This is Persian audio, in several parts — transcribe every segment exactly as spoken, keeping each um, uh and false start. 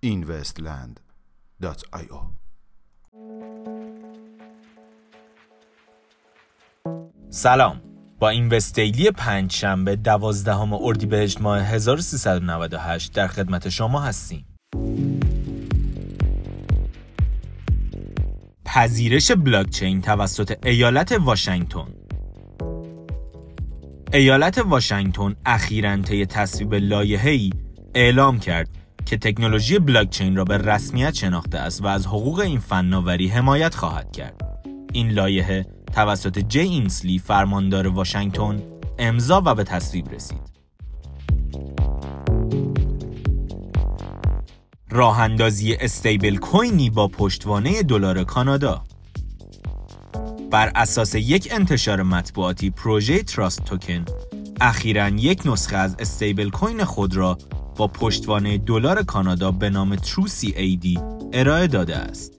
اینوستلند دات آی او سلام، با اینوستدیلی پنج شنبه دوازدهم اردیبهشت ماه هزار و سیصد و نود و هشت در خدمت شما هستیم. پذیرش بلاکچین توسط ایالت واشنگتن. ایالت واشنگتن اخیراً طی تصویب لایحه‌ای اعلام کرد که تکنولوژی بلاکچین را به رسمیت شناخته است و از حقوق این فناوری حمایت خواهد کرد. این لایحه توسط جی اینسلی فرماندار واشنگتن امضا و به تصویب رسید. راه اندازی استیبل کوینی با پشتوانه دلار کانادا. بر اساس یک انتشار مطبوعاتی، پروژه تراست توکن اخیراً یک نسخه از استیبل کوین خود را با پشتوانه دلار کانادا به نام ترو سی ای دی ارائه داده است.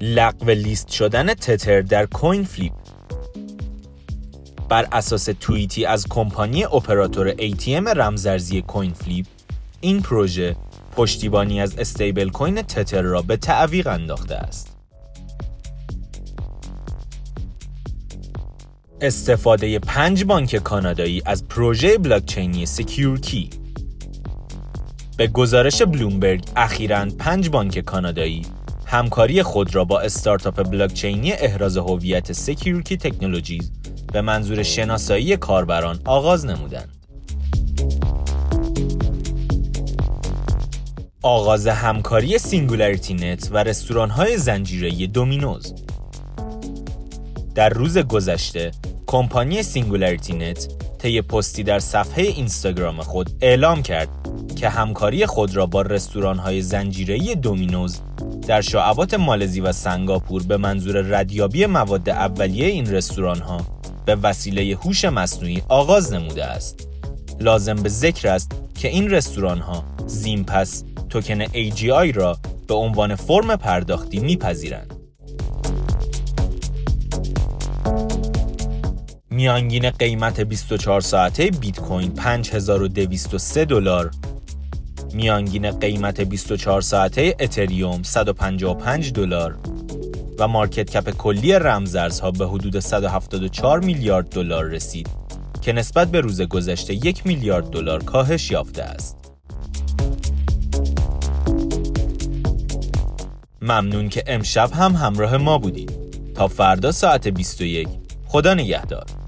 لغو لیست شدن تتر در کوین فلیپ. بر اساس توییتی از کمپانی اپراتور ای تی ام رمزارزی کوین فلیپ، این پروژه پشتیبانی از استیبل کوین تتر را به تعویق انداخته است. استفاده پنج بانک کانادایی از پروژه بلاکچینی سکیور کی. به گزارش بلومبرگ، اخیراً پنج بانک کانادایی همکاری خود را با استارتاپ بلاکچینی احراز هویت سکیور کی تکنولوژیز به منظور شناسایی کاربران آغاز نمودند. آغاز همکاری سینگولاریتی نت و رستوران‌های زنجیره‌ای دومینوز. در روز گذشته، کمپانی سینگولاریتی نت طی پستی در صفحه اینستاگرام خود اعلام کرد که همکاری خود را با رستوران‌های زنجیره‌ای دومینوز در شعبات مالزی و سنگاپور به منظور ردیابی مواد اولیه این رستوران‌ها به وسیله هوش مصنوعی آغاز نموده است. لازم به ذکر است که این رستوران‌ها زیمپس توکن ای جی آی را به عنوان فرم پرداختی می‌پذیرند. میانگین قیمت بیست و چهار ساعته بیت کوین پنج هزار و دویست و سه دلار، میانگین قیمت بیست و چهار ساعته اتریوم صد و پنجاه و پنج دلار و مارکت کپ کلی رمزارزها به حدود صد و هفتاد و چهار میلیارد دلار رسید که نسبت به روز گذشته یک میلیارد دلار کاهش یافته است. ممنون که امشب هم همراه ما بودید. تا فردا ساعت بیست و یک، خدا نگهدار.